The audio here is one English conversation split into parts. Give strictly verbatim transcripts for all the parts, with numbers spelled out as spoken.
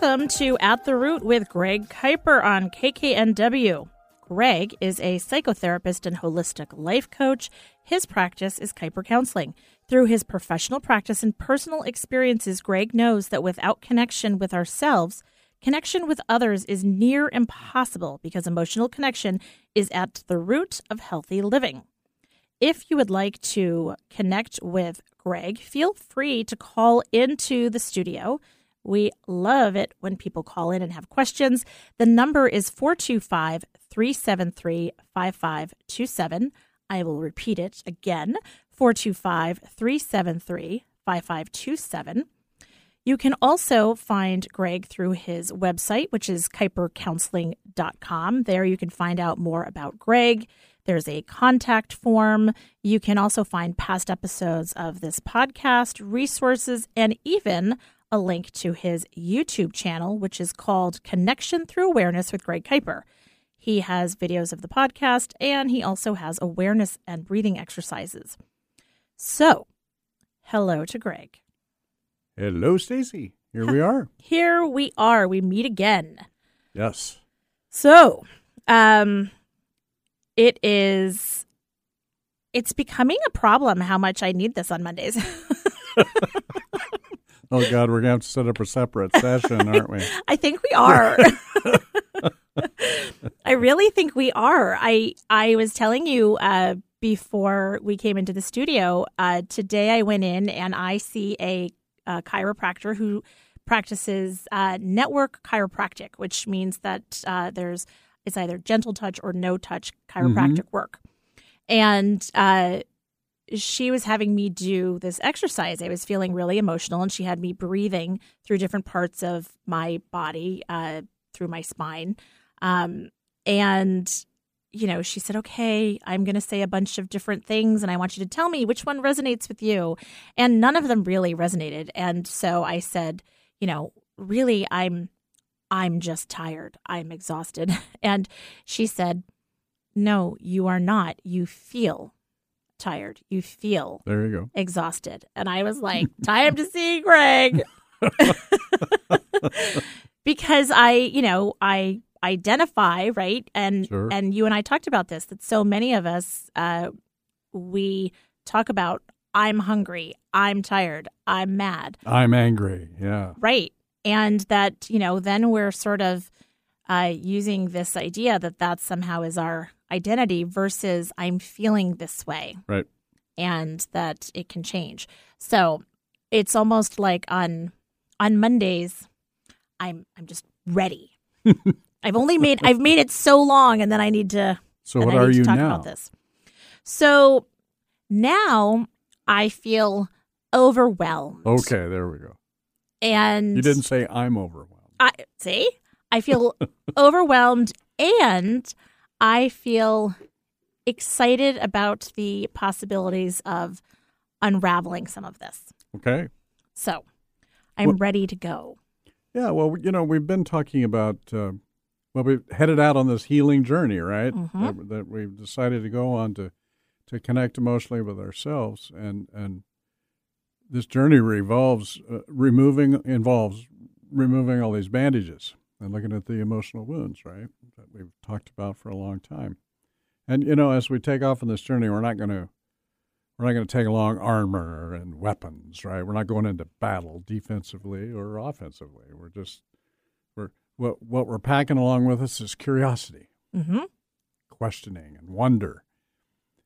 Welcome to At the Root with Greg Kuiper on K K N W. Greg is a psychotherapist and holistic life coach. His practice is Kuiper Counseling. Through his professional practice and personal experiences, Greg knows that without connection with ourselves, connection with others is near impossible because emotional connection is at the root of healthy living. If you would like to connect with Greg, feel free to call into the studio. We love it when people call in and have questions. The number is four two five, three seven three, five five two seven. I will repeat it again, four two five, three seven three, five five two seven. You can also find Greg through his website, which is kyper counseling dot com. There you can find out more about Greg. There's a contact form. You can also find past episodes of this podcast, resources, and even a link to his YouTube channel, which is called Connection Through Awareness with Greg Kuiper. He has videos of the podcast, and he also has awareness and breathing exercises. So, hello to Greg. Hello, Stacy. Here we are. Here we are. We meet again. Yes. So, um, it is, it's becoming a problem how much I need this on Mondays. Oh, God, we're going to have to set up a separate session, aren't we? I think we are. I really think we are. I I was telling you uh, before we came into the studio, uh, today I went in and I see a, a chiropractor who practices uh, network chiropractic, which means that uh, there's it's either gentle touch or no touch chiropractic mm-hmm. work. And uh she was having me do this exercise. I was feeling really emotional, and she had me breathing through different parts of my body, uh, through my spine. Um, and, you know, she said, okay, I'm going to say a bunch of different things, and I want you to tell me which one resonates with you. And none of them really resonated. And so I said, you know, really, I'm I'm just tired. I'm exhausted. And she said, no, you are not. You feel tired. You feel there you go. Exhausted. And I was like, time to see Greg. Because I, you know, I identify, right? And sure. and you and I talked about this, that so many of us, uh, we talk about, I'm hungry, I'm tired, I'm mad. I'm angry, yeah. Right. And that, you know, then we're sort of uh, using this idea that that somehow is our identity versus I'm feeling this way. Right. And that it can change. So it's almost like on on Mondays, I'm I'm just ready. I've only made I've made it so long and then I need to So what are you talk now? About this. So now I feel overwhelmed. Okay, there we go. And you didn't say I'm overwhelmed. I see? I feel overwhelmed and I feel excited about the possibilities of unraveling some of this. Okay. So I'm well, ready to go. Yeah. Well, you know, we've been talking about, uh, well, we've headed out on this healing journey, right? Mm-hmm. That, that we've decided to go on to, to connect emotionally with ourselves. And, and this journey revolves, uh, removing, involves removing all these bandages. And looking at the emotional wounds, right, that we've talked about for a long time. And, you know, as we take off on this journey, we're not going to we're not going to take along armor and weapons, right? We're not going into battle defensively or offensively. We're just, we're what, what we're packing along with us is curiosity, mm-hmm. questioning and wonder,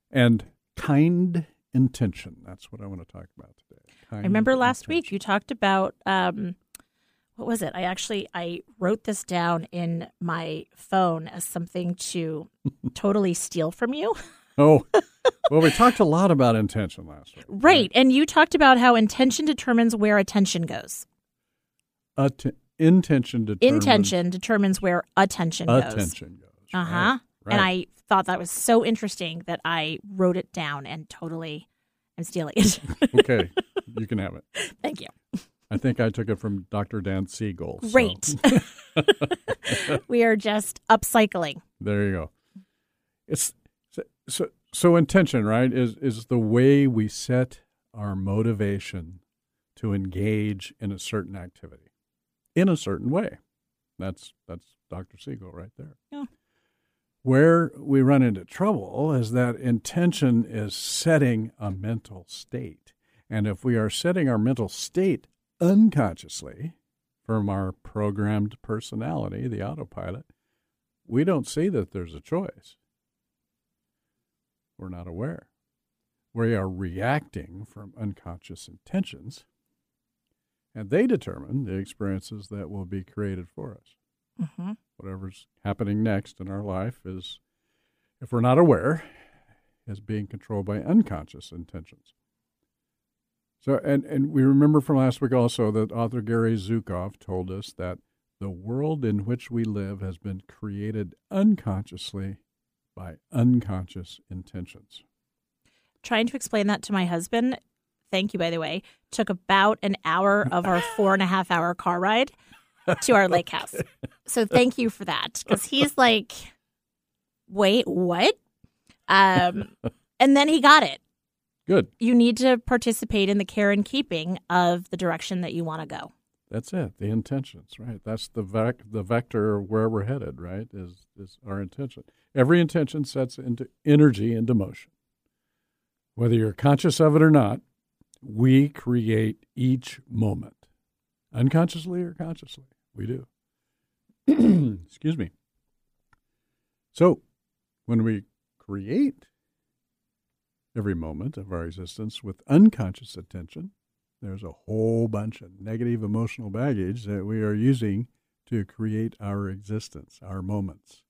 and kind intention. That's what I want to talk about today. Kind I remember last intention. Week you talked about... Um, What was it? I actually, I wrote this down in my phone as something to totally steal from you. Oh, well, we talked a lot about intention last week. Right. right. And you talked about how intention determines where attention goes. Att- intention determines. Intention determines where attention goes. Attention goes. Uh-huh. Right. Right. And I thought that was so interesting that I wrote it down and totally am stealing it. Okay. You can have it. Thank you. I think I took it from Doctor Dan Siegel. So. Great. We are just upcycling. There you go. It's so, so so intention, right, is is the way we set our motivation to engage in a certain activity. in a certain way. That's that's Doctor Siegel right there. Yeah. Where we run into trouble is that intention is setting a mental state. And if we are setting our mental state unconsciously from our programmed personality, the autopilot, we don't see that there's a choice. We're not aware. We are reacting from unconscious intentions, and they determine the experiences that will be created for us. Mm-hmm. Whatever's happening next in our life is, if we're not aware, is being controlled by unconscious intentions. So, and, and we remember from last week also that author Gary Zukov told us that the world in which we live has been created unconsciously by unconscious intentions. Trying to explain that to my husband, thank you, by the way, took about an hour of our four and a half hour car ride to our lake house. So thank you for that, because he's like, wait, what? Um, and then he got it. Good. You need to participate in the care and keeping of the direction that you want to go. That's it. The intentions, right? That's the vec- the vector of where we're headed, right? Is is our intention. Every intention sets into energy into motion. Whether you're conscious of it or not, we create each moment. Unconsciously or consciously, we do. Excuse me. So, when we create every moment of our existence with unconscious attention, there's a whole bunch of negative emotional baggage that we are using to create our existence, our moments,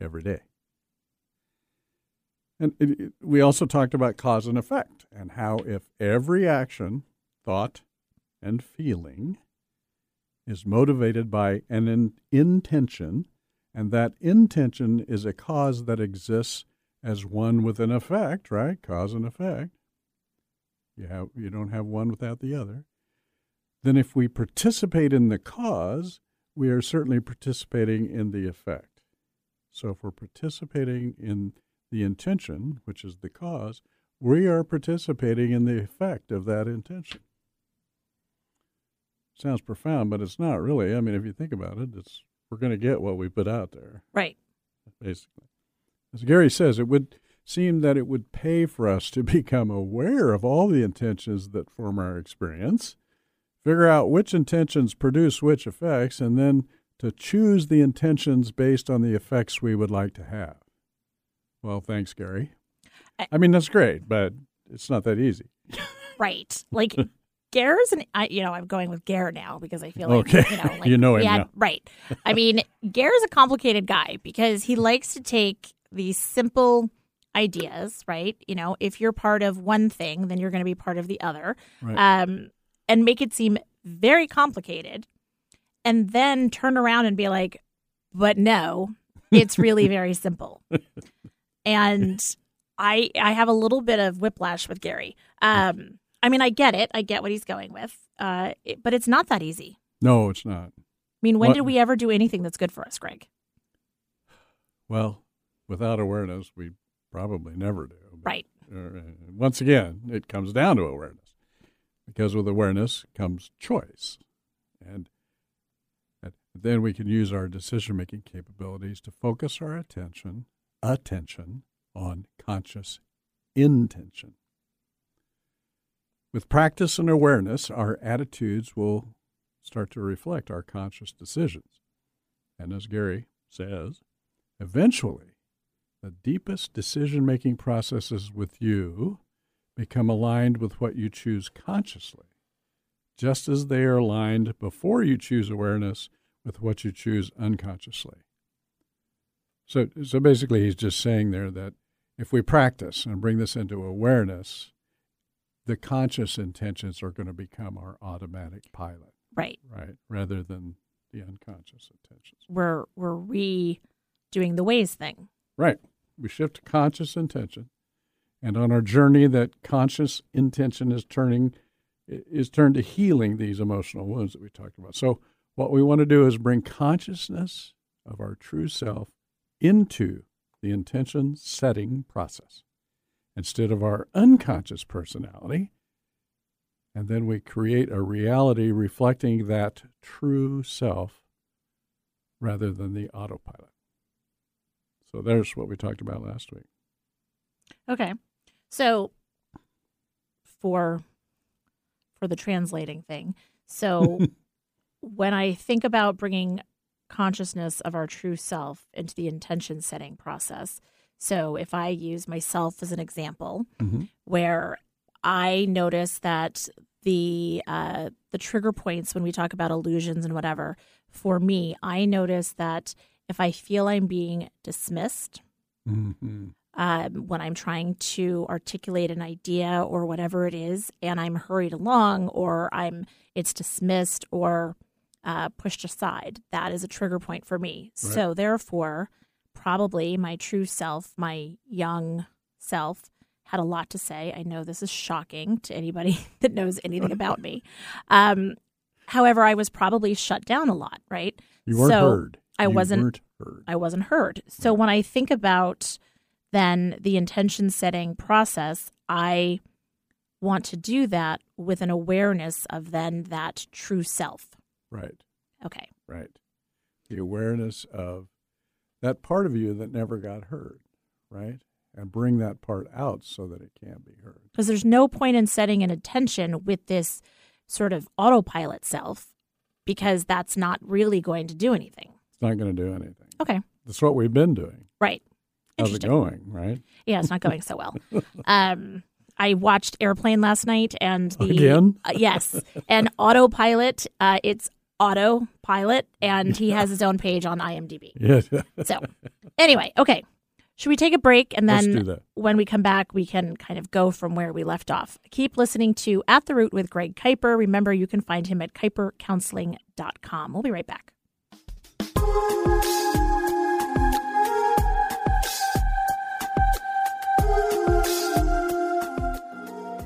every day. And it, it, we also talked about cause and effect and how if every action, thought, and feeling is motivated by an in, intention, and that intention is a cause that exists as one with an effect, right? Cause and effect. You have, you don't have one without the other. Then if we participate in the cause, we are certainly participating in the effect. So if we're participating in the intention, which is the cause, we are participating in the effect of that intention. Sounds profound, but it's not really. I mean, if you think about it, it's we're going to get what we put out there. Right. Basically. As Gary says, it would seem that it would pay for us to become aware of all the intentions that form our experience, figure out which intentions produce which effects, and then to choose the intentions based on the effects we would like to have. Well, thanks, Gary. I, I mean, that's great, but it's not that easy. Right. Like, Gare's an, I, you know, I'm going with Gare now because I feel like, okay. you know. Like, you know him yeah, now. Right. I mean, Gare's a complicated guy because he likes to take these simple ideas, right? You know, if you're part of one thing, then you're going to be part of the other, right. um, and make it seem very complicated and then turn around and be like, but no, it's really very simple. And I I have a little bit of whiplash with Gary. Um, I mean, I get it. I get what he's going with. Uh, it, but it's not that easy. No, it's not. I mean, when what? did we ever do anything that's good for us, Greg? Well, without awareness, we probably never do. But, right. Uh, once again, it comes down to awareness. Because with awareness comes choice. And then we can use our decision-making capabilities to focus our attention attention on conscious intention. With practice and awareness, our attitudes will start to reflect our conscious decisions. And as Gary says, eventually, the deepest decision-making processes with you become aligned with what you choose consciously, just as they are aligned before you choose awareness with what you choose unconsciously. So so basically he's just saying there that if we practice and bring this into awareness, the conscious intentions are going to become our automatic pilot. Right. Right, rather than the unconscious intentions. We're, we're redoing the ways thing. Right. We shift to conscious intention, and on our journey that conscious intention is turning is turned to healing these emotional wounds that we talked about. So what we want to do is bring consciousness of our true self into the intention setting process instead of our unconscious personality, and then we create a reality reflecting that true self rather than the autopilot. So there's what we talked about last week. Okay. So for for the translating thing, so when I think about bringing consciousness of our true self into the intention setting process, so if I use myself as an example, mm-hmm. where I notice that the uh, the trigger points when we talk about illusions and whatever, for me, I notice that if I feel I'm being dismissed, mm-hmm. um, when I'm trying to articulate an idea or whatever it is, and I'm hurried along, or I'm it's dismissed or uh, pushed aside, that is a trigger point for me. Right. So therefore, probably my true self, my young self, had a lot to say. I know this is shocking to anybody that knows anything about me. Um, however, I was probably shut down a lot, right? You weren't so heard. I you wasn't weren't heard. I wasn't heard. So right. when I think about then the intention setting process, I want to do that with an awareness of then that true self. Right. Okay. Right. The awareness of that part of you that never got heard, right? And bring that part out so that it can be heard. Because there's no point in setting an intention with this sort of autopilot self, because that's not really going to do anything. It's not going to do anything. Okay. That's what we've been doing. Right. How's it going, right? Yeah, it's not going so well. um, I watched Airplane last night, and the Again? uh, yes, and autopilot, uh, it's autopilot, and he has his own page on I M D B. Yes. So anyway, okay. Should we take a break, and then when we come back, we can kind of go from where we left off. Keep listening to At the Root with Greg Kuiper. Remember, you can find him at kuiper counseling dot com. We'll be right back.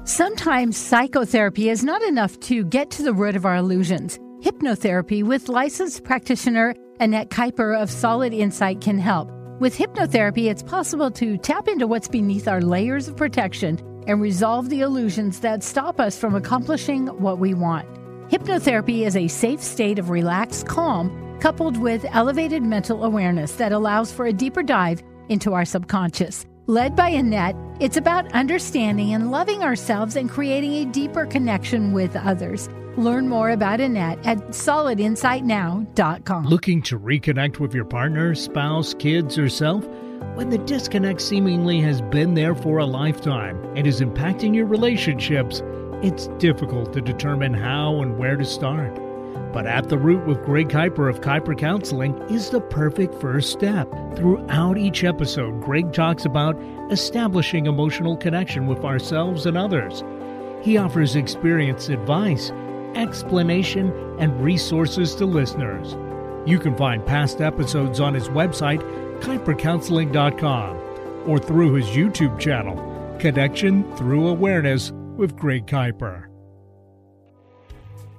Sometimes psychotherapy is not enough to get to the root of our illusions. Hypnotherapy with licensed practitioner Annette Kuiper of Solid Insight can help. With hypnotherapy, it's possible to tap into what's beneath our layers of protection and resolve the illusions that stop us from accomplishing what we want. Hypnotherapy is a safe state of relaxed calm coupled with elevated mental awareness that allows for a deeper dive into our subconscious. Led by Annette, it's about understanding and loving ourselves and creating a deeper connection with others. Learn more about Annette at solid insight now dot com. Looking to reconnect with your partner, spouse, kids, or self? When the disconnect seemingly has been there for a lifetime and is impacting your relationships, it's difficult to determine how and where to start. But At the Root with Greg Kuiper of Kuiper Counseling is the perfect first step. Throughout each episode, Greg talks about establishing emotional connection with ourselves and others. He offers experience, advice, explanation, and resources to listeners. You can find past episodes on his website, kuiper counseling dot com, or through his YouTube channel, Connection Through Awareness with Greg Kuiper.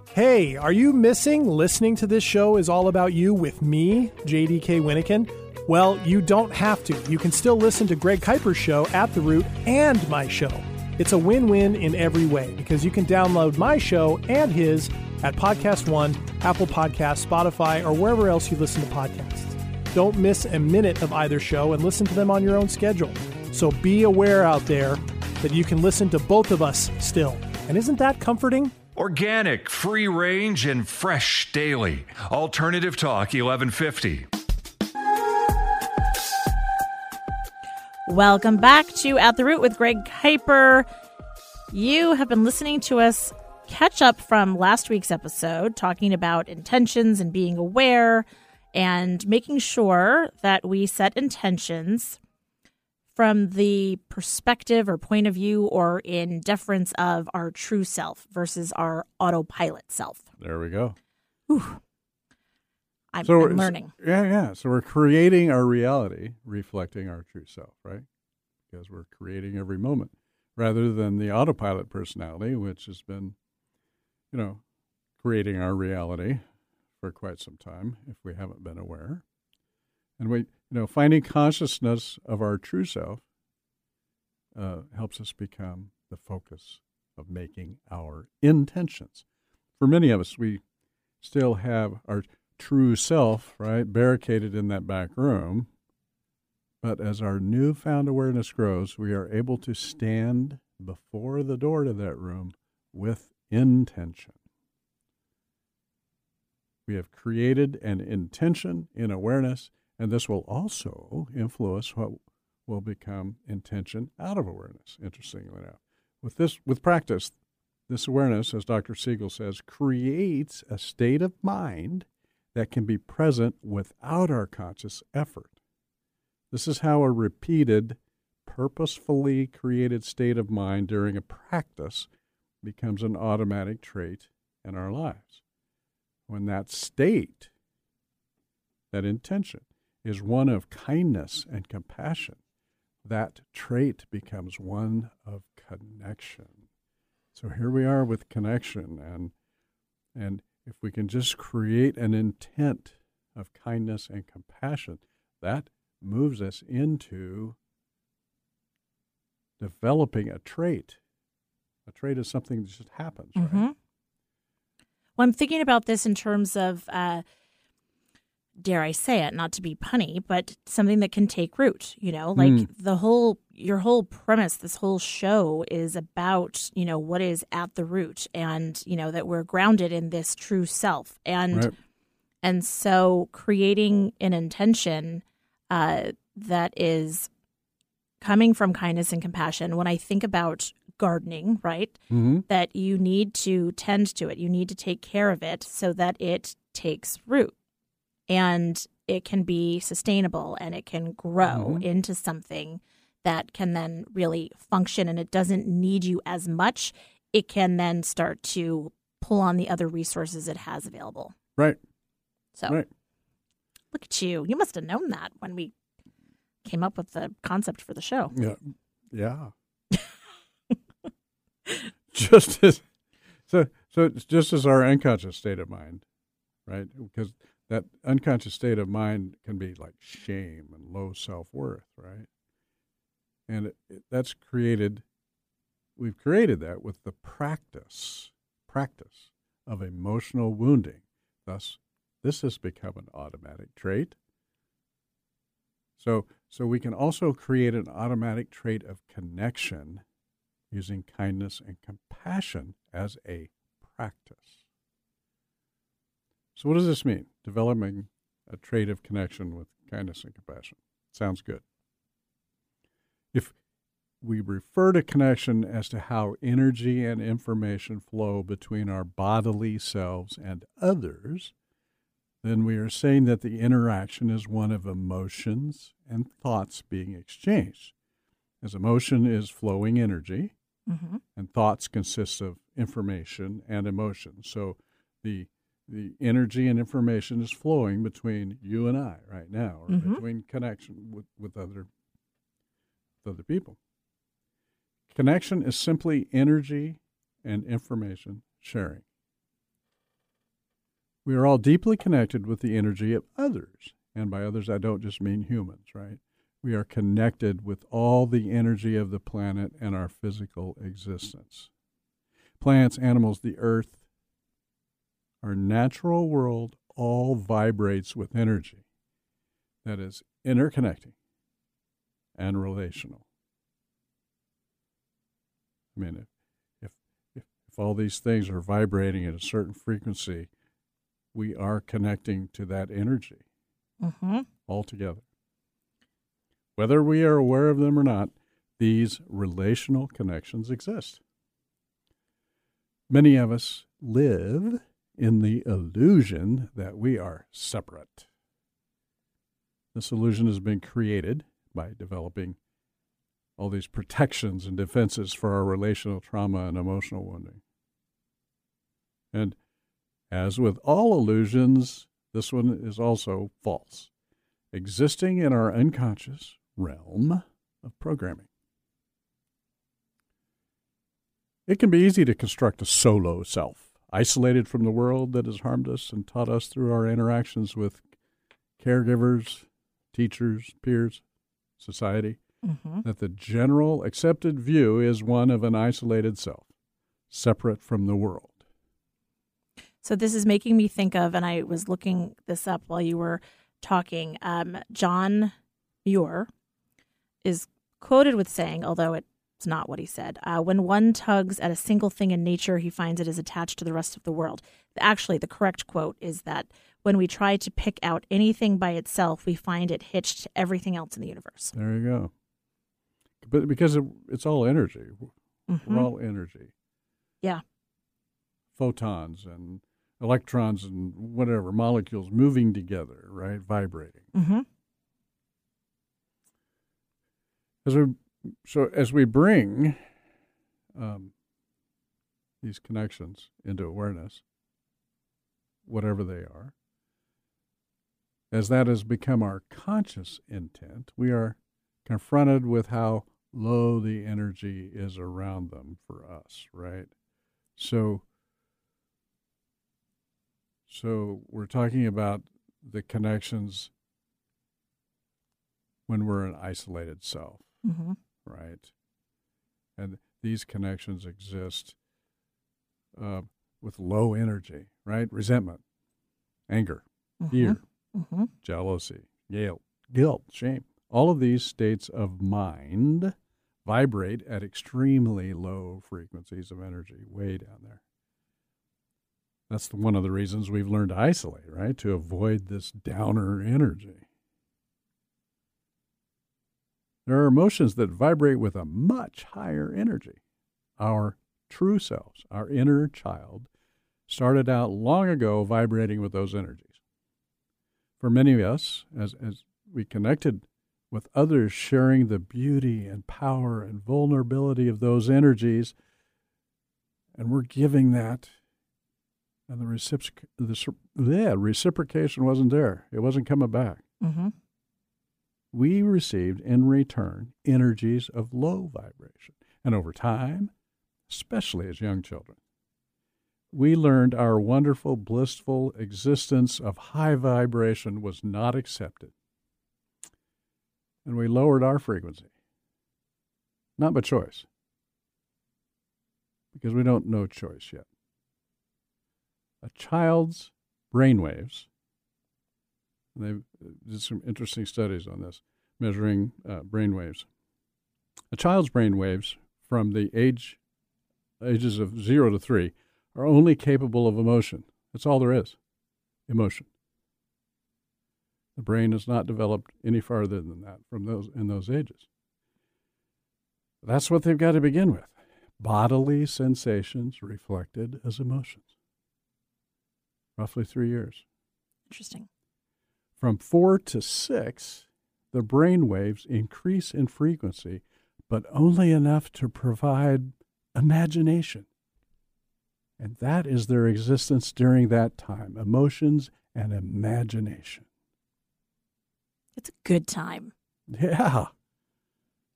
Hey, are you missing listening to this show is all about you with me, J D K Winnekin? Well, you don't have to. You can still listen to Greg Kuiper's show, At the Root, and my show. It's a win-win in every way, because you can download my show and his at Podcast One, Apple Podcasts, Spotify, or wherever else you listen to podcasts. Don't miss a minute of either show and listen to them on your own schedule. So be aware out there that you can listen to both of us still. And isn't that comforting? Organic, free range, and fresh daily. Alternative Talk, eleven fifty. Welcome back to At the Root with Greg Kuiper. You have been listening to us catch up from last week's episode, talking about intentions and being aware and making sure that we set intentions from the perspective or point of view or in deference of our true self versus our autopilot self. There we go. Whew. I'm, so I'm learning. Yeah, yeah. So we're creating our reality, reflecting our true self, right? Because we're creating every moment rather than the autopilot personality, which has been, you know, creating our reality for quite some time if we haven't been aware. And we, you know, finding consciousness of our true self uh, helps us become the focus of making our intentions. For many of us, we still have our true self, right, barricaded in that back room. But as our newfound awareness grows, we are able to stand before the door to that room with intention. We have created an intention in awareness, and this will also influence what will become intention out of awareness, interestingly enough. With this, with practice, this awareness, as Doctor Siegel says, creates a state of mind that can be present without our conscious effort. This is how a repeated, purposefully created state of mind during a practice becomes an automatic trait in our lives. When that state, that intention, is one of kindness and compassion, that trait becomes one of connection. So here we are with connection, and and if we can just create an intent of kindness and compassion, that moves us into developing a trait. A trait is something that just happens, mm-hmm. right? Well, I'm thinking about this in terms of, uh, dare I say it, not to be punny, but something that can take root, you know, like mm. the whole, your whole premise, this whole show is about, you know, what is at the root and, you know, that we're grounded in this true self. And, right. and so creating an intention uh, that is coming from kindness and compassion, when I think about gardening, right? Mm-hmm. That you need to tend to it. You need to take care of it so that it takes root and it can be sustainable and it can grow mm-hmm. into something that can then really function, and it doesn't need you as much. It can then start to pull on the other resources it has available. Right. So right. Look at you. You must have known that when we came up with the concept for the show. Yeah. Yeah. Just as so, so it's just as our unconscious state of mind, right? Because that unconscious state of mind can be like shame and low self-worth, right? And it, it, that's created. We've created that with the practice, practice of emotional wounding. Thus, this has become an automatic trait. So, so we can also create an automatic trait of connection using kindness and compassion as a practice. So what does this mean? Developing a trait of connection with kindness and compassion. Sounds good. If we refer to connection as to how energy and information flow between our bodily selves and others, then we are saying that the interaction is one of emotions and thoughts being exchanged. As emotion is flowing energy, mm-hmm. and thoughts consist of information and emotion. So the the energy and information is flowing between you and I right now, or mm-hmm. between connection with, with other with other people. Connection is simply energy and information sharing. We are all deeply connected with the energy of others, and by others I don't just mean humans, right? We are connected with all the energy of the planet and our physical existence. Plants, animals, the earth, our natural world all vibrates with energy that is interconnecting and relational. I mean, if, if, if all these things are vibrating at a certain frequency, we are connecting to that energy mm-hmm. altogether. Whether we are aware of them or not, these relational connections exist. Many of us live in the illusion that we are separate. This illusion has been created by developing all these protections and defenses for our relational trauma and emotional wounding. And as with all illusions, this one is also false, existing in our unconscious realm of programming. It can be easy to construct a solo self, isolated from the world that has harmed us and taught us through our interactions with caregivers, teachers, peers, society, mm-hmm. that the general accepted view is one of an isolated self, separate from the world. So this is making me think of, and I was looking this up while you were talking, um, John Muir is quoted with saying, although it's not what he said, uh, when one tugs at a single thing in nature, he finds it is attached to the rest of the world. Actually, the correct quote is that when we try to pick out anything by itself, we find it hitched to everything else in the universe. There you go. But because it, it's all energy. Mm-hmm. We're all energy. Yeah. Photons and electrons and whatever, molecules moving together, right, vibrating. Mm-hmm. As we, so as we bring um, these connections into awareness, whatever they are, as that has become our conscious intent, we are confronted with how low the energy is around them for us, right? So, so we're talking about the connections when we're an isolated self, mm-hmm. right? And these connections exist uh, with low energy, right? Resentment, anger, mm-hmm. fear, mm-hmm. jealousy, guilt, shame. All of these states of mind vibrate at extremely low frequencies of energy, way down there. That's one of the reasons we've learned to isolate, right? To avoid this downer energy. There are emotions that vibrate with a much higher energy. Our true selves, our inner child, started out long ago vibrating with those energies. For many of us, as, as we connected with others sharing the beauty and power and vulnerability of those energies, and we're giving that, and the, recipro- the yeah, reciprocation wasn't there. It wasn't coming back. Mm-hmm. We received in return energies of low vibration. And over time, especially as young children, we learned our wonderful, blissful existence of high vibration was not accepted. And we lowered our frequency. Not by choice. Because we don't know choice yet. A child's brainwaves, they did some interesting studies on this, measuring uh, brainwaves. A child's brainwaves from the age ages of zero to three are only capable of emotion. That's all there is, emotion. The brain is not developed any farther than that from those in those ages. That's what they've got to begin with. Bodily sensations reflected as emotions. Roughly three years. Interesting. From four to six, the brain waves increase in frequency, but only enough to provide imagination. And that is their existence during that time, emotions and imagination. It's a good time. Yeah.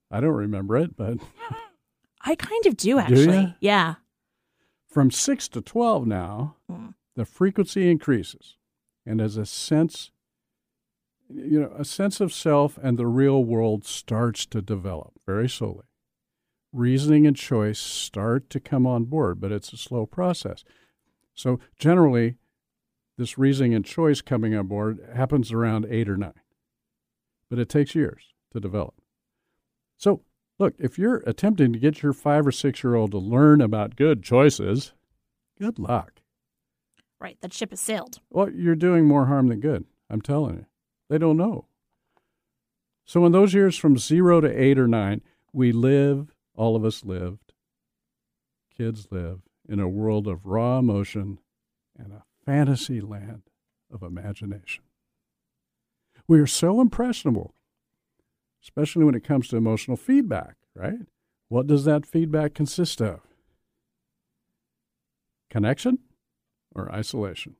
I don't remember it, but... I kind of do, actually. Do you? Yeah. From six to twelve now, mm. the frequency increases. And as a sense, you know, a sense of self and the real world starts to develop very slowly. Reasoning and choice start to come on board, but it's a slow process. So generally, this reasoning and choice coming on board happens around eight or nine. But it takes years to develop. So, look, if you're attempting to get your five- or six-year-old to learn about good choices, good luck. Right, that ship has sailed. Well, you're doing more harm than good, I'm telling you. They don't know. So in those years from zero to eight or nine, we live, all of us lived, kids live, in a world of raw emotion and a fantasy land of imagination. We are so impressionable, especially when it comes to emotional feedback, right? What does that feedback consist of? Connection or isolation?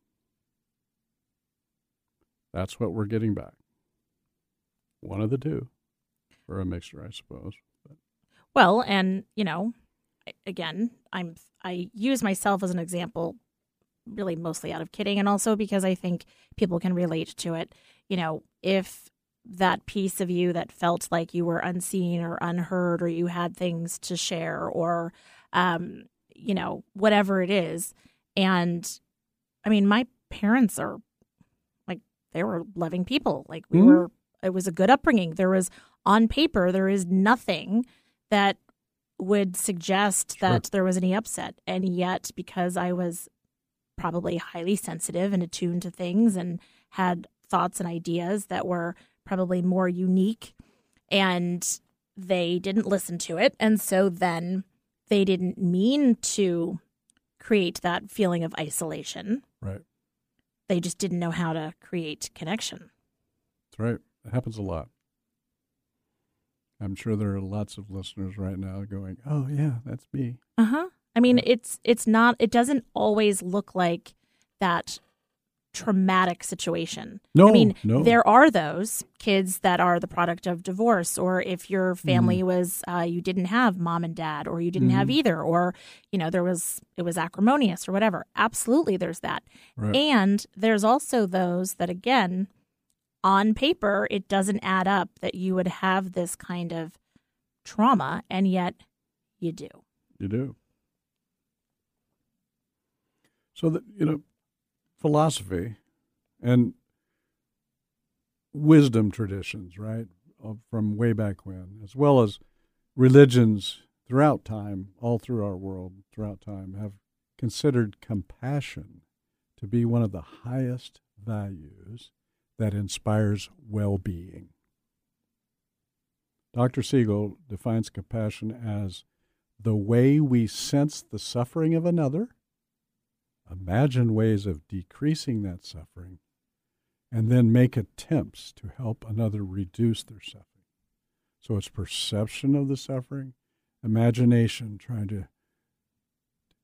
That's what we're getting back. One of the two, or a mixture, I suppose. But. Well, and, you know, again, I'm I use myself as an example, really mostly out of kidding, and also because I think people can relate to it. You know, if that piece of you that felt like you were unseen or unheard or you had things to share or, um, you know, whatever it is. And I mean, my parents are like, they were loving people. Like we mm-hmm. were, it was a good upbringing. There was, on paper, there is nothing that would suggest sure. that there was any upset. And yet, because I was probably highly sensitive and attuned to things and had thoughts and ideas that were probably more unique, and they didn't listen to it. And so then they didn't mean to create that feeling of isolation. Right. They just didn't know how to create connection. That's right. It happens a lot. I'm sure there are lots of listeners right now going, oh, yeah, that's me. Uh-huh. I mean, yeah. it's it's not, it doesn't always look like that traumatic situation. No, I mean, no. There are those kids that are the product of divorce, or if your family mm-hmm. was, uh, you didn't have mom and dad, or you didn't mm-hmm. have either, or, you know, there was, it was acrimonious or whatever. Absolutely, there's that. Right. And there's also those that, again, on paper, it doesn't add up that you would have this kind of trauma, and yet you do. You do. So, that, you know, philosophy and wisdom traditions, right, from way back when, as well as religions throughout time, all through our world, throughout time, have considered compassion to be one of the highest values that inspires well-being. Doctor Siegel defines compassion as the way we sense the suffering of another, imagine ways of decreasing that suffering, and then make attempts to help another reduce their suffering. So it's perception of the suffering, imagination, trying to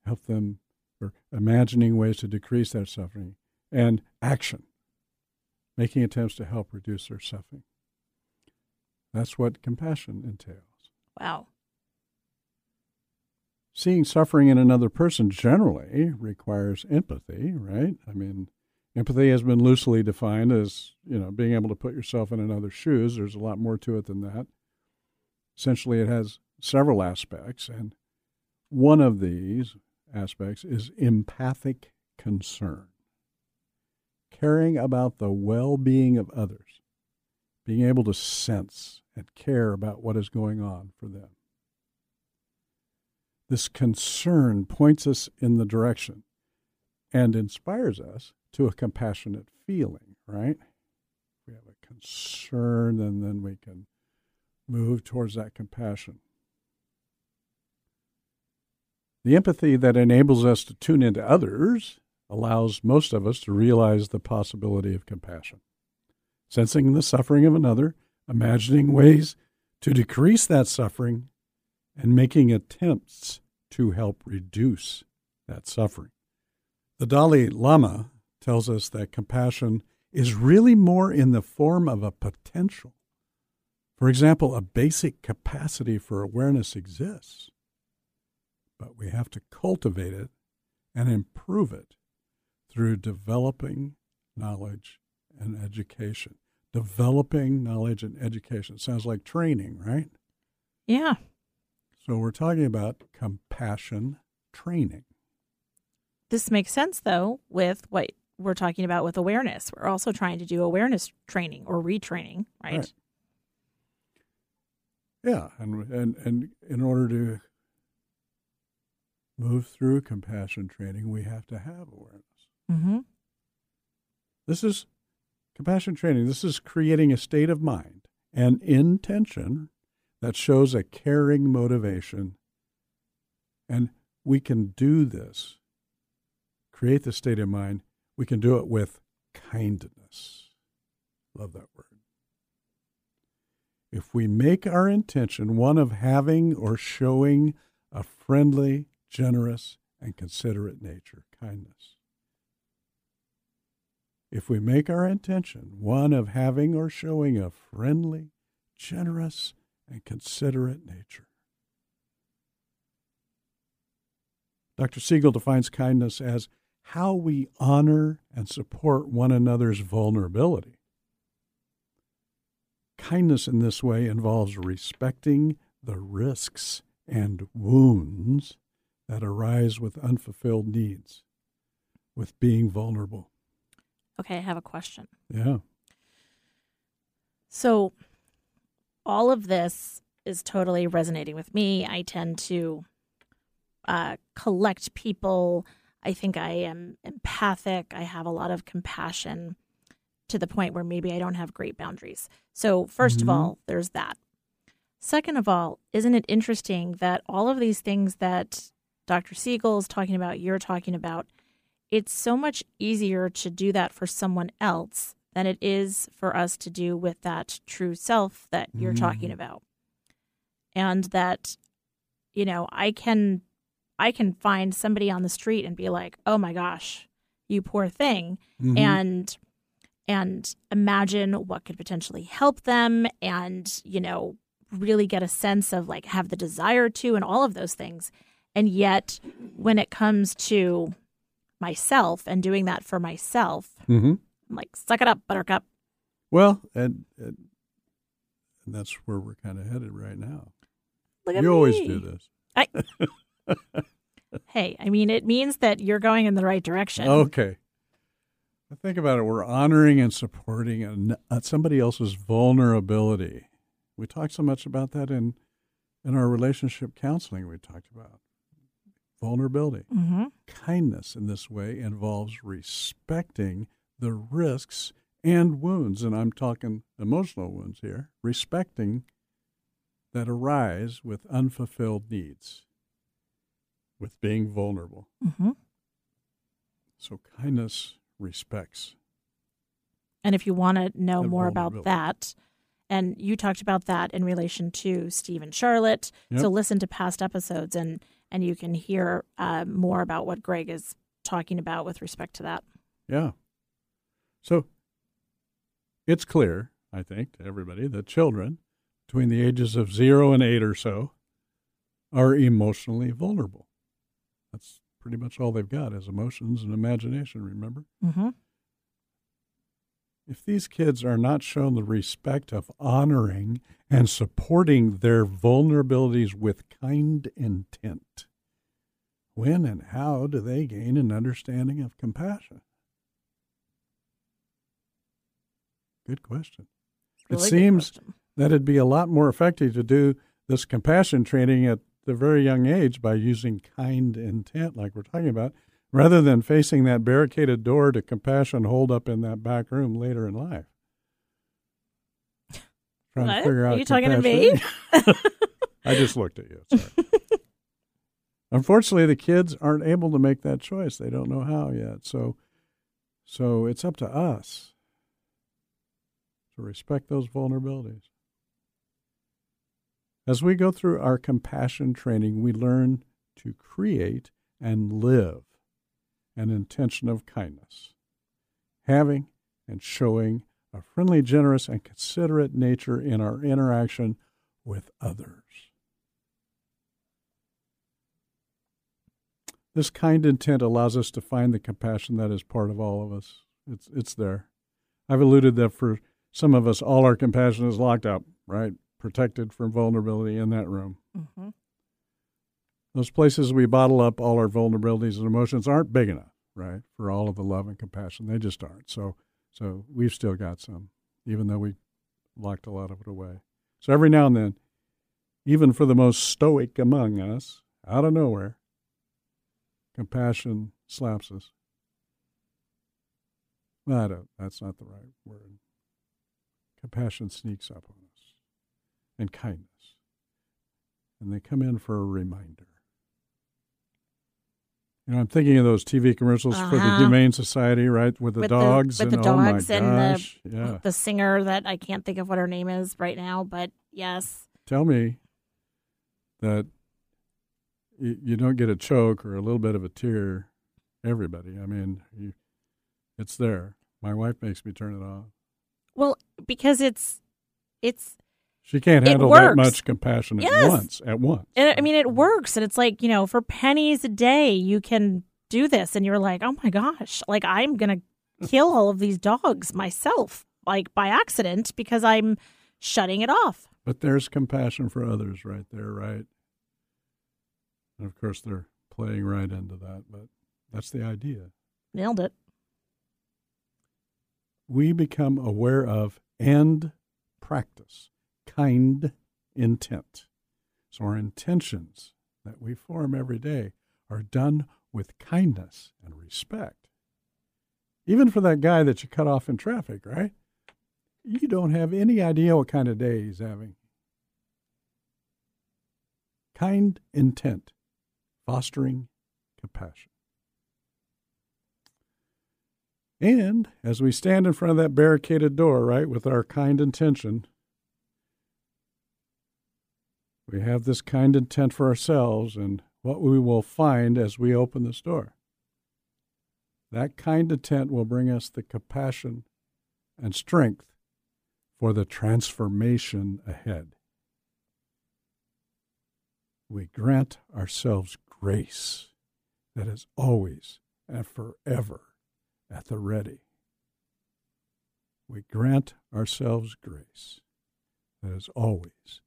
help them, or imagining ways to decrease that suffering, and action, making attempts to help reduce their suffering. That's what compassion entails. Wow. Seeing suffering in another person generally requires empathy, right? I mean, empathy has been loosely defined as, you know, being able to put yourself in another's shoes. There's a lot more to it than that. Essentially, it has several aspects, and one of these aspects is empathic concern. Caring about the well-being of others, being able to sense and care about what is going on for them. This concern points us in the direction and inspires us to a compassionate feeling, right? We have a concern, and then we can move towards that compassion. The empathy that enables us to tune into others allows most of us to realize the possibility of compassion. Sensing the suffering of another, imagining ways to decrease that suffering, and making attempts to help reduce that suffering. The Dalai Lama tells us that compassion is really more in the form of a potential. For example, a basic capacity for awareness exists, but we have to cultivate it and improve it through developing knowledge and education. Developing knowledge and education. Sounds like training, right? Yeah. So we're talking about compassion training. This makes sense, though, with what we're talking about with awareness. We're also trying to do awareness training or retraining, right? Right. Yeah, and, and and in order to move through compassion training, we have to have awareness. Mm-hmm. This is compassion training. This is creating a state of mind and intention that shows a caring motivation. And we can do this, create the state of mind. We can do it with kindness. Love that word. If we make our intention one of having or showing a friendly, generous, and considerate nature, kindness. If we make our intention one of having or showing a friendly, generous, and considerate nature. Doctor Siegel defines kindness as how we honor and support one another's vulnerability. Kindness in this way involves respecting the risks and wounds that arise with unfulfilled needs, with being vulnerable. Okay, I have a question. Yeah. So all of this is totally resonating with me. I tend to uh, collect people. I think I am empathic. I have a lot of compassion to the point where maybe I don't have great boundaries. So first mm-hmm. of all, there's that. Second of all, isn't it interesting that all of these things that Doctor Siegel is talking about, you're talking about, it's so much easier to do that for someone else than it is for us to do with that true self that you're mm. talking about. And that, you know, I can I can find somebody on the street and be like, oh my gosh, you poor thing. Mm-hmm. And and imagine what could potentially help them and, you know, really get a sense of like have the desire to and all of those things. And yet when it comes to myself and doing that for myself, mm-hmm. I'm like, suck it up, buttercup. Well, and, and and that's where we're kind of headed right now. Look at you me. Always do this. I, hey, I mean, it means that you're going in the right direction. Okay. But think about it. We're honoring and supporting an, uh, somebody else's vulnerability. We talked so much about that in in our relationship counseling. We talked about vulnerability. Mm-hmm. Kindness in this way involves respecting the risks and wounds, and I'm talking emotional wounds here, respecting that arise with unfulfilled needs, with being vulnerable. Mm-hmm. So kindness respects. And if you want to know more about that, and you talked about that in relation to Steve and Charlotte, yep. So listen to past episodes and and you can hear uh, more about what Greg is talking about with respect to that. Yeah. So it's clear, I think, to everybody that children between the ages of zero and eight or so are emotionally vulnerable. That's pretty much all they've got is emotions and imagination, remember? Mm-hmm. If these kids are not shown the respect of honoring and supporting their vulnerabilities with kind intent, when and how do they gain an understanding of compassion? Good question. Really it seems question. That it'd be a lot more effective to do this compassion training at the very young age by using kind intent like we're talking about, rather than facing that barricaded door to compassion holed up in that back room later in life. Trying what? To figure out Are you compassion. Talking to me? I just looked at you. Sorry. Unfortunately, the kids aren't able to make that choice. They don't know how yet. So, so it's up to us to respect those vulnerabilities. As we go through our compassion training, we learn to create and live an intention of kindness, having and showing a friendly, generous, and considerate nature in our interaction with others. This kind intent allows us to find the compassion that is part of all of us. It's it's there. I've alluded that for some of us, all our compassion is locked up, right? Protected from vulnerability in that room. Mm-hmm. Those places we bottle up all our vulnerabilities and emotions aren't big enough, right? For all of the love and compassion. They just aren't. So so we've still got some, even though we locked a lot of it away. So every now and then, even for the most stoic among us, out of nowhere, compassion slaps us. Well, I don't, that's not the right word. Compassion sneaks up on us, and kindness. And they come in for a reminder. You know, I'm thinking of those T V commercials uh-huh. for the Humane Society, right, with the with dogs. The, with and, the dogs oh and gosh, the, yeah. the singer that I can't think of what her name is right now, but yes. Tell me that you, you don't get a choke or a little bit of a tear, everybody. I mean, you, it's there. My wife makes me turn it off. Well, because it's, it's. She can't handle that much compassion at yes. once. At once, and, I mean, it works, and it's like, you know, for pennies a day, you can do this, and you're like, oh my gosh, like I'm gonna kill all of these dogs myself, like by accident, because I'm shutting it off. But there's compassion for others, right there, right? And of course, there are playing right into that, but that's the idea. Nailed it. We become aware of and practice kind intent. So our intentions that we form every day are done with kindness and respect. Even for that guy that you cut off in traffic, right? You don't have any idea what kind of day he's having. Kind intent, fostering compassion. And as we stand in front of that barricaded door, right, with our kind intention, we have this kind intent for ourselves and what we will find as we open this door. That kind intent will bring us the compassion and strength for the transformation ahead. We grant ourselves grace that is always and forever at the ready. We grant ourselves grace that is always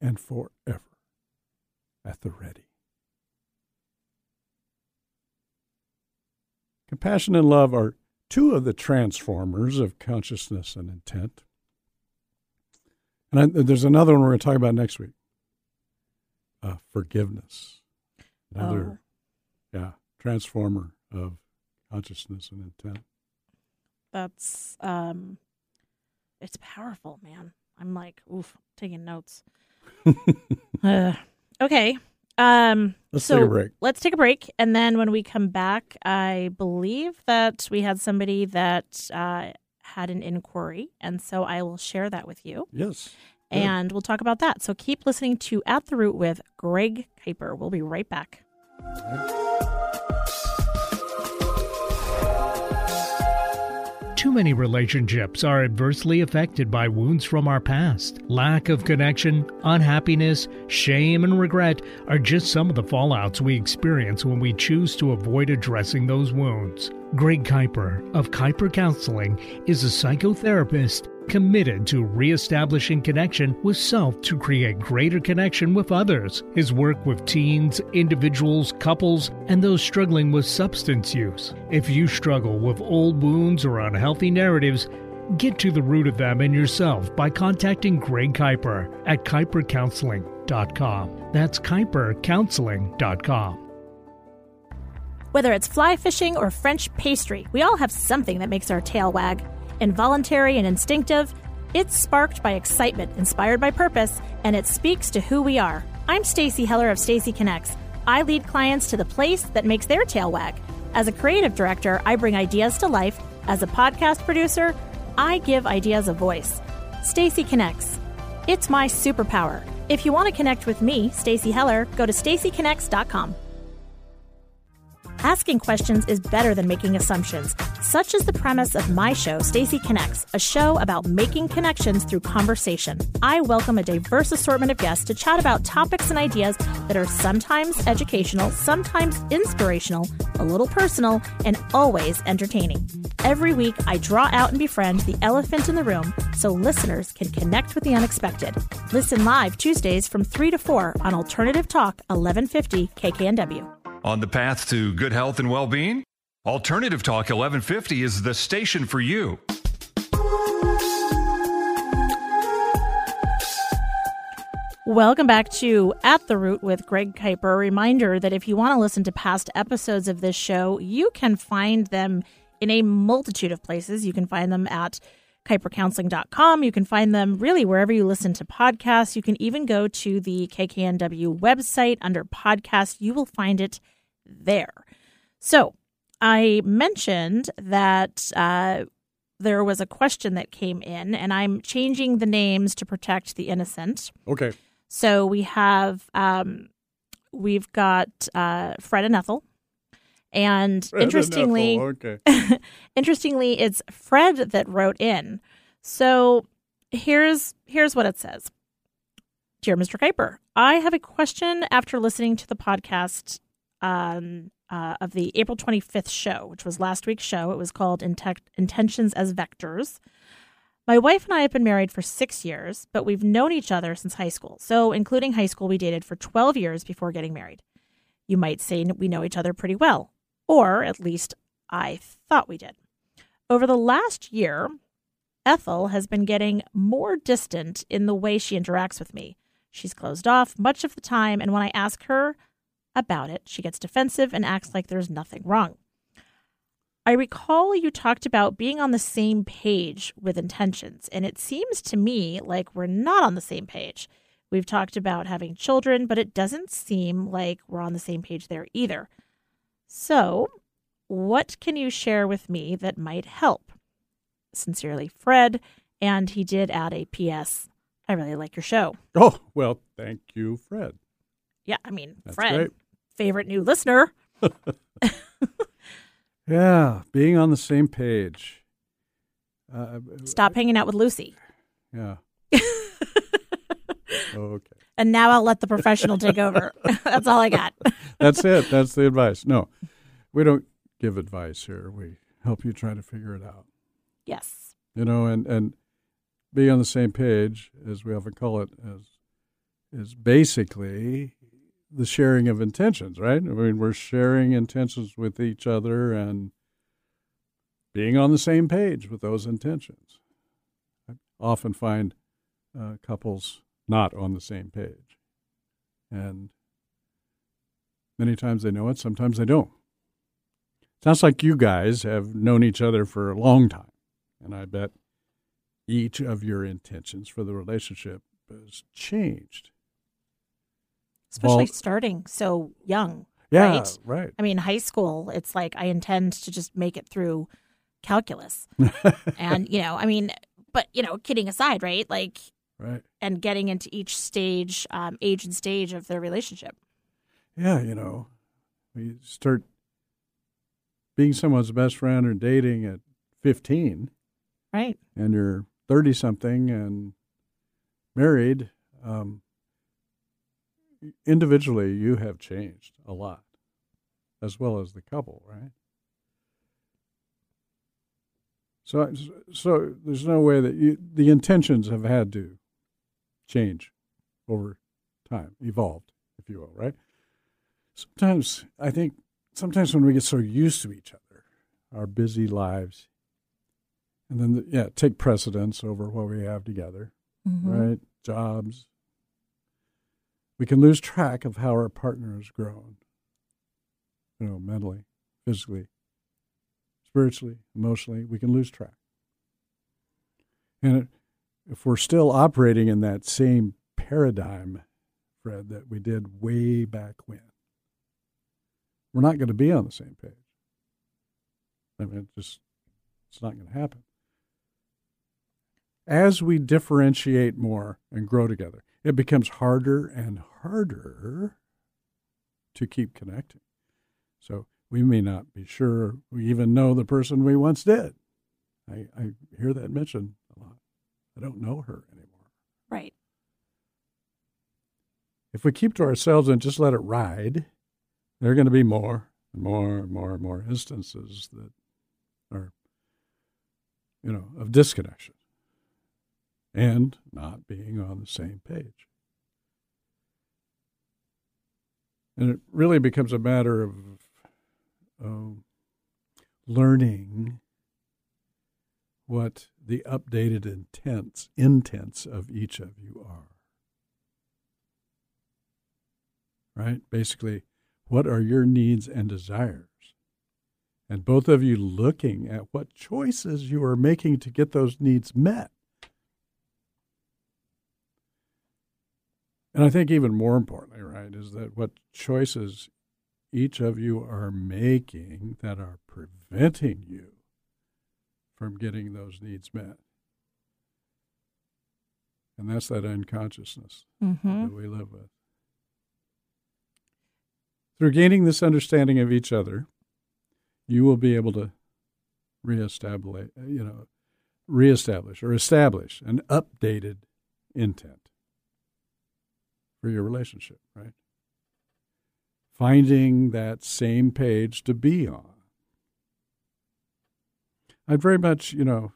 and forever at the ready. Compassion and love are two of the transformers of consciousness and intent. And I, there's another one we're going to talk about next week. Uh, forgiveness. Another, oh. yeah, transformer of consciousness and intent. That's, um, it's powerful, man. I'm like, oof, taking notes. uh, okay. Um, let's so take a break. Let's take a break. And then when we come back, I believe that we had somebody that uh, had an inquiry. And so I will share that with you. Yes. And we'll talk about that. So keep listening to At the Root with Greg Kuiper. We'll be right back. Too many relationships are adversely affected by wounds from our past. Lack of connection, unhappiness, shame, and regret are just some of the fallouts we experience when we choose to avoid addressing those wounds. Greg Kuiper of Kuiper Counseling is a psychotherapist committed to reestablishing connection with self to create greater connection with others. His work with teens, individuals, couples, and those struggling with substance use. If you struggle with old wounds or unhealthy narratives, get to the root of them in yourself by contacting Greg Kuiper at kyper counseling dot com. That's kyper counseling dot com. Whether it's fly fishing or French pastry, we all have something that makes our tail wag. Involuntary and instinctive, it's sparked by excitement, inspired by purpose, and it speaks to who we are. I'm Stacy Heller of Stacy Connects. I lead clients to the place that makes their tail wag. As a creative director, I bring ideas to life. As a podcast producer, I give ideas a voice. Stacy Connects. It's my superpower. If you want to connect with me, Stacy Heller, go to stacy connects dot com. Asking questions is better than making assumptions. Such is the premise of my show, Stacy Connects, a show about making connections through conversation. I welcome a diverse assortment of guests to chat about topics and ideas that are sometimes educational, sometimes inspirational, a little personal, and always entertaining. Every week, I draw out and befriend the elephant in the room so listeners can connect with the unexpected. Listen live Tuesdays from three to four on Alternative Talk, eleven fifty K K N W. On the path to good health and well-being, Alternative Talk eleven fifty is the station for you. Welcome back to At the Root with Greg Kuiper. A reminder that if you want to listen to past episodes of this show, you can find them in a multitude of places. You can find them at kyper counseling dot com. You can find them really wherever you listen to podcasts. You can even go to the K K N W website under podcast. You will find it there. So I mentioned that uh, there was a question that came in, and I'm changing the names to protect the innocent. Okay. So we have, um, we've got uh, Fred and Ethel. And interestingly, okay. interestingly, it's Fred that wrote in. So here's here's what it says. Dear Mister Kuiper, I have a question after listening to the podcast um, uh, of the April twenty-fifth show, which was last week's show. It was called Intent- Intentions as Vectors. My wife and I have been married for six years, but we've known each other since high school. So including high school, we dated for twelve years before getting married. you might say we know each other pretty well, or at least I thought we did. Over the last year, Ethel has been getting more distant in the way she interacts with me. She's closed off much of the time, and when I ask her about it, she gets defensive and acts like there's nothing wrong. I recall you talked about being on the same page with intentions, and it seems to me like we're not on the same page. We've talked about having children, but it doesn't seem like we're on the same page there either. So, what can you share with me that might help? Sincerely, Fred. And he did add a P S. I really like your show. Oh, well, thank you, Fred. Yeah, I mean, that's Fred, great. Favorite new listener. Yeah, being on the same page. Uh, Stop hanging out with Lucy. Yeah. Okay. And now I'll let the professional take over. That's all I got. That's it. That's the advice. No, we don't give advice here. We help you try to figure it out. Yes. You know, and, and being on the same page, as we often call it, is, is basically the sharing of intentions, right? I mean, we're sharing intentions with each other and being on the same page with those intentions. I often find uh, couples not on the same page. And many times they know it, sometimes they don't. Sounds like you guys have known each other for a long time. And I bet each of your intentions for the relationship has changed. Especially Vol- starting so young, yeah, right? right. I mean, high school, it's like I intend to just make it through calculus. And, you know, I mean, but, you know, kidding aside, right? Like, right. And getting into each stage, um, age and stage of their relationship. Yeah, you know, we start being someone's best friend or dating at fifteen. Right. And you're thirty-something and married. Um, individually, you have changed a lot, as well as the couple, right? So so there's no way that you, the intentions have had to change over time, evolved, if you will, right? Sometimes, I think, sometimes when we get so used to each other, our busy lives, and then, the, yeah, take precedence over what we have together, mm-hmm. right? Jobs. We can lose track of how our partner has grown, you know, mentally, physically, spiritually, emotionally, we can lose track. And if we're still operating in that same paradigm, Fred, that we did way back when, we're not going to be on the same page. I mean, it just, it's not going to happen. As we differentiate more and grow together, it becomes harder and harder to keep connecting. So we may not be sure we even know the person we once did. I, I hear that mentioned a lot. I don't know her anymore. Right. If we keep to ourselves and just let it ride, there are going to be more and more and more and more instances that are, you know, of disconnection and not being on the same page. And it really becomes a matter of Um, learning what the updated intents, intents of each of you are. Right? Basically, what are your needs and desires? And both of you looking at what choices you are making to get those needs met. And I think even more importantly, right, is that what choices each of you are making that are preventing you from getting those needs met. And that's that unconsciousness mm-hmm. that we live with. Through gaining this understanding of each other, you will be able to reestablish, you know, reestablish or establish an updated intent for your relationship, right? Finding that same page to be on. I'd very much, you know,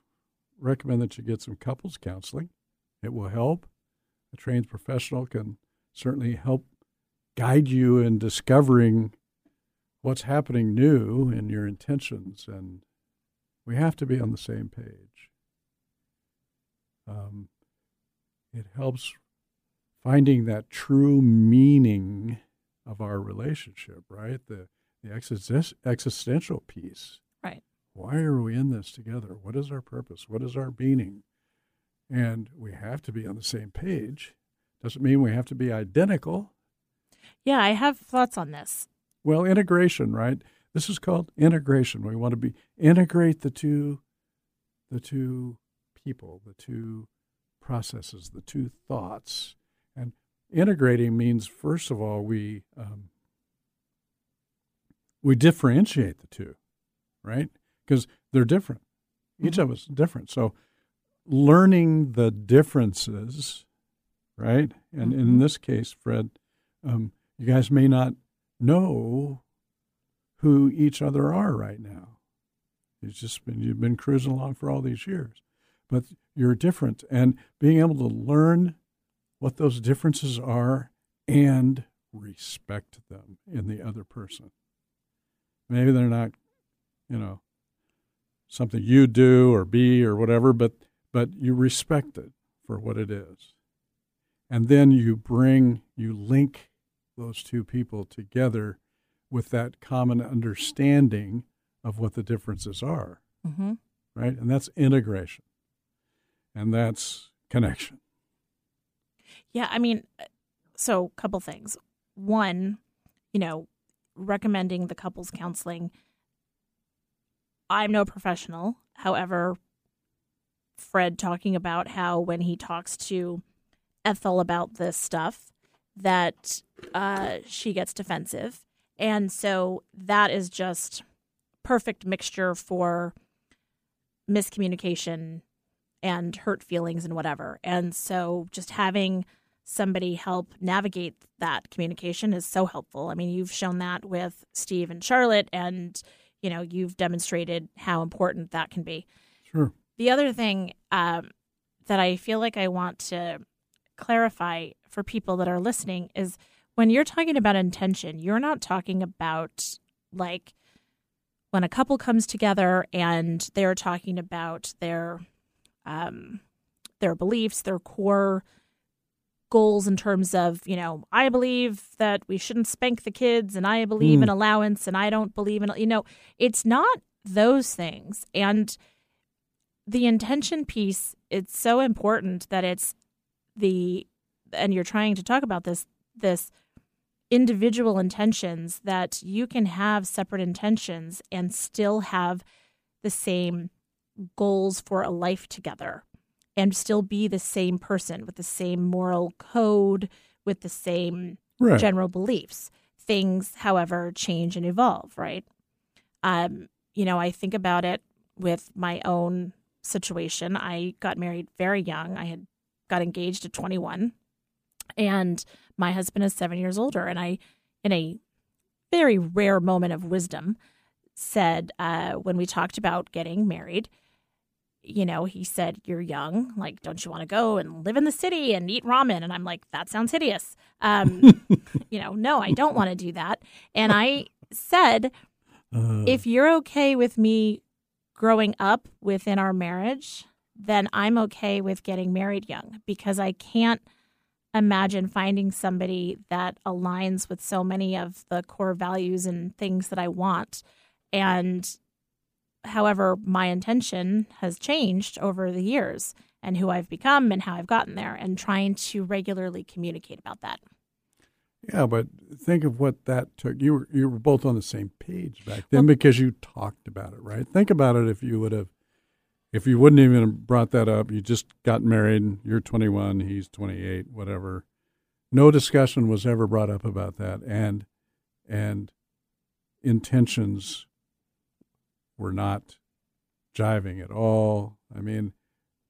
recommend that you get some couples counseling. It will help. A trained professional can certainly help guide you in discovering what's happening new in your intentions. And we have to be on the same page. Um, it helps finding that true meaning of our relationship, right? The the exist- existential piece. Right. Why are we in this together? What is our purpose? What is our meaning? And we have to be on the same page. Doesn't mean we have to be identical. Yeah, I have thoughts on this. Well, integration, right? This is called integration. We want to be integrate the two, the two people, the two processes, the two thoughts. And integrating means, first of all, we um, we differentiate the two, right? Because they're different. Each mm-hmm. of us is different. So learning the differences, right? And mm-hmm. in this case, Fred, um, you guys may not know who each other are right now. It's just been, you've been cruising along for all these years, but you're different. And being able to learn what those differences are and respect them in the other person. Maybe they're not, you know, something you do or be or whatever, but but you respect it for what it is. And then you bring, you link those two people together with that common understanding of what the differences are, mm-hmm. right? And that's integration. And that's connection. Yeah, I mean, so a couple things. One, you know, recommending the couples counseling. I'm no professional. However, Fred talking about how when he talks to Ethel about this stuff, that uh, she gets defensive. And so that is just perfect mixture for miscommunication and hurt feelings and whatever. And so just having somebody help navigate that communication is so helpful. I mean, you've shown that with Steve and Charlotte, and, you know, you've demonstrated how important that can be. Sure. The other thing um, that I feel like I want to clarify for people that are listening is when you're talking about intention, you're not talking about, like, when a couple comes together and they're talking about their um, their beliefs, their core goals in terms of, you know, I believe that we shouldn't spank the kids, and I believe mm. in allowance, and I don't believe in, you know, it's not those things. And the intention piece, it's so important that it's the, and you're trying to talk about this, this individual intentions, that you can have separate intentions and still have the same goals for a life together and still be the same person with the same moral code, with the same right. general beliefs. Things, however, change and evolve, right? Um, you know, I think about it with my own situation. I got married very young. I had got engaged at twenty-one, and my husband is seven years older. And I, in a very rare moment of wisdom, said uh, when we talked about getting married, you know, he said, you're young, like, don't you want to go and live in the city and eat ramen? And I'm like, that sounds hideous. Um, you know, no, I don't want to do that. And I said, uh, if you're okay with me growing up within our marriage, then I'm okay with getting married young, because I can't imagine finding somebody that aligns with so many of the core values and things that I want. And however, my intention has changed over the years and who I've become and how I've gotten there, and trying to regularly communicate about that. Yeah, but think of what that took. You were, you were both on the same page back then, well, because you talked about it, right? Think about it if you would have, if you wouldn't even have brought that up, you just got married, you're twenty-one, he's twenty-eight, whatever. No discussion was ever brought up about that, and and intentions were not jiving at all. I mean,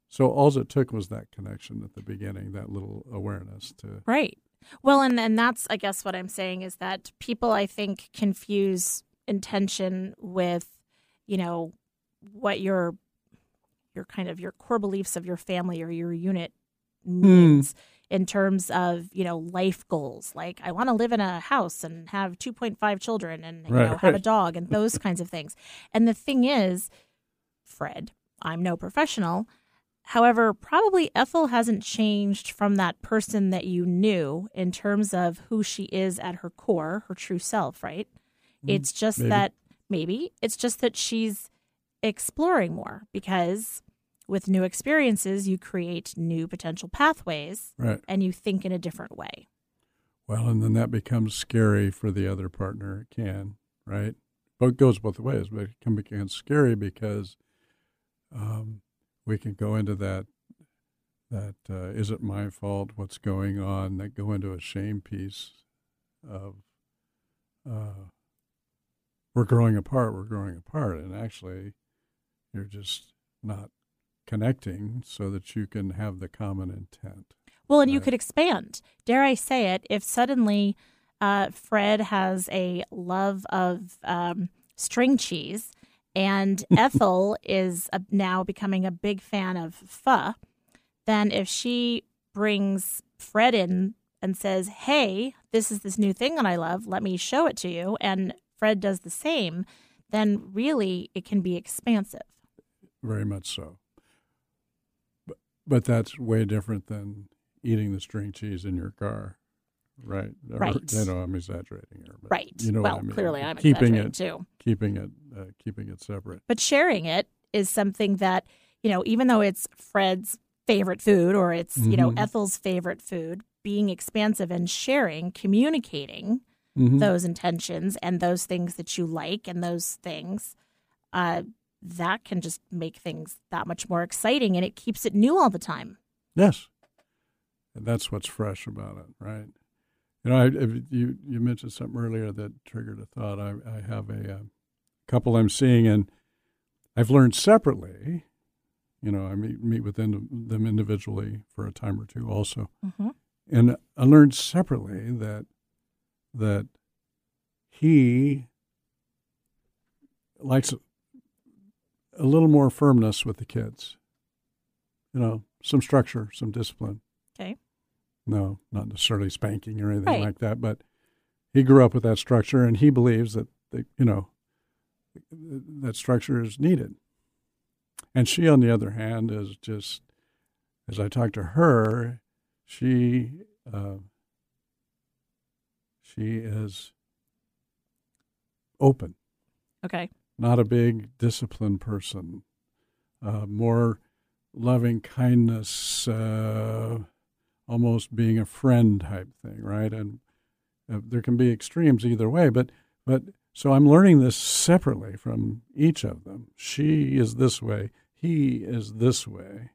so all it took was that connection at the beginning, that little awareness to. Right. Well, and, and that's, I guess, what I'm saying is that people, I think, confuse intention with, you know, what your your kind of your core beliefs of your family or your unit means. Mm. in terms of, you know, life goals, like I want to live in a house and have two point five children and, you right, know, have right. a dog and those kinds of things. And the thing is, Fred, I'm no professional. However, probably Ethel hasn't changed from that person that you knew in terms of who she is at her core, her true self, right? Mm, it's just maybe. that maybe it's just that she's exploring more, because with new experiences, you create new potential pathways, right. and you think in a different way. Well, and then that becomes scary for the other partner. It can, right? But it goes both ways, but it can become scary because um, we can go into that, that uh, is it my fault, what's going on, that go into a shame piece of uh, we're growing apart, we're growing apart. And actually, you're just not connecting so that you can have the common intent. Well, and right? you could expand. Dare I say it, if suddenly uh, Fred has a love of um, string cheese and Ethel is uh, now becoming a big fan of pho, then if she brings Fred in and says, hey, this is this new thing that I love, let me show it to you, and Fred does the same, then really it can be expansive. Very much so. But that's way different than eating the string cheese in your car, right? Right. I know I'm exaggerating here. But right. You know well, what I mean. Clearly I'm keeping exaggerating it, too. Keeping it, uh, keeping it separate. But sharing it is something that, you know, even though it's Fred's favorite food or it's, mm-hmm. you know, Ethel's favorite food, being expansive and sharing, communicating mm-hmm. those intentions and those things that you like and those things, uh that can just make things that much more exciting, and it keeps it new all the time. Yes. And that's what's fresh about it, right? You know, I, you you mentioned something earlier that triggered a thought. I, I have a, a couple I'm seeing, and I've learned separately. You know, I meet, meet with them individually for a time or two also. Mm-hmm. And I learned separately that that he likes a little more firmness with the kids, you know, some structure, some discipline. Okay. No, not necessarily spanking or anything right. like that, but he grew up with that structure, and he believes that, the, you know, that structure is needed. And she, on the other hand, is just, as I talk to her, she, uh, she is open. Okay. Not a big disciplined person, uh, more loving kindness, uh, almost being a friend type thing, right? And uh, there can be extremes either way. But but so I'm learning this separately from each of them. She is this way. He is this way.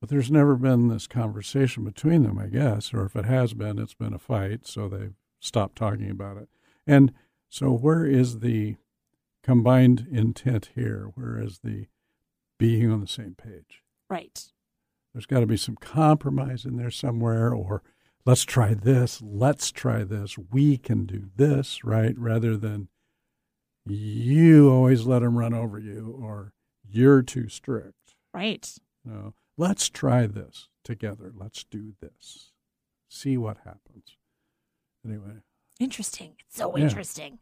But there's never been this conversation between them, I guess, or if it has been, it's been a fight, so they've stopped talking about it. And so where is the combined intent here, whereas the being on the same page? Right. There's got to be some compromise in there somewhere, or let's try this, let's try this, we can do this, right? Rather than you always let them run over you, or you're too strict. Right. You know, let's try this together. Let's do this. See what happens. Anyway. Interesting. It's so yeah. interesting.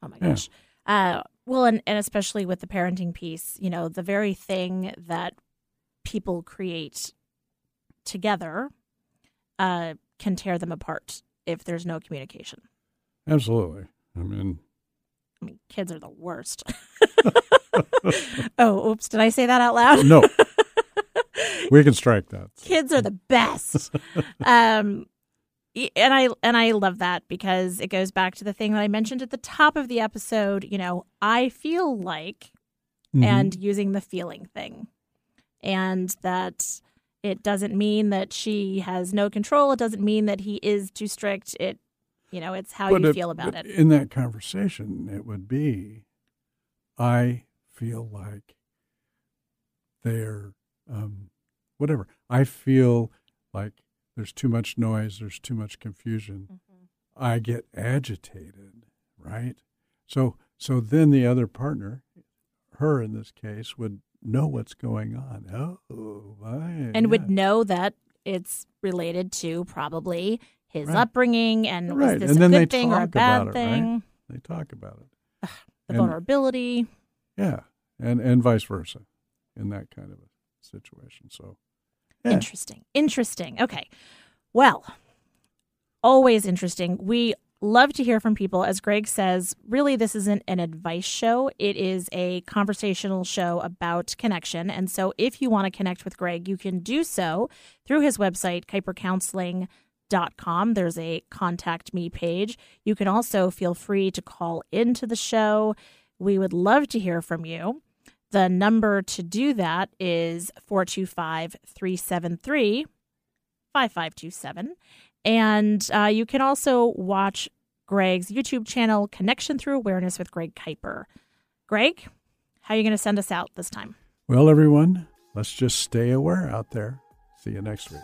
Oh, my gosh. Yeah. Uh, well, and, and especially with the parenting piece, you know, the very thing that people create together uh, can tear them apart if there's no communication. Absolutely. I mean, I mean, kids are the worst. Oh, oops. Did I say that out loud? No. We can strike that. Kids are the best. Um And I and I love that, because it goes back to the thing that I mentioned at the top of the episode, you know, I feel like, mm-hmm. and using the feeling thing. And that it doesn't mean that she has no control. It doesn't mean that he is too strict. It, you know, it's how but you it, feel about it. In that conversation, it would be, I feel like they're, um, whatever. I feel like there's too much noise, there's too much confusion. Mm-hmm. I get agitated, right? So so then the other partner, her in this case, would know what's going on. Oh, my. And yeah. would know that it's related to probably his right. upbringing and right. was this and a good thing or a bad thing. It, right? They talk about it. The and, vulnerability. Yeah, and, and vice versa in that kind of a situation. So yeah. Interesting. Interesting. Okay. Well, always interesting. We love to hear from people. As Greg says, really, this isn't an advice show. It is a conversational show about connection. And so if you want to connect with Greg, you can do so through his website, kyper counseling dot com. There's a contact me page. You can also feel free to call into the show. We would love to hear from you. The number to do that is four two five, three seven three, five five two seven. And uh, you can also watch Greg's YouTube channel, Connection Through Awareness with Greg Kuiper. Greg, how are you going to send us out this time? Well, everyone, let's just stay aware out there. See you next week.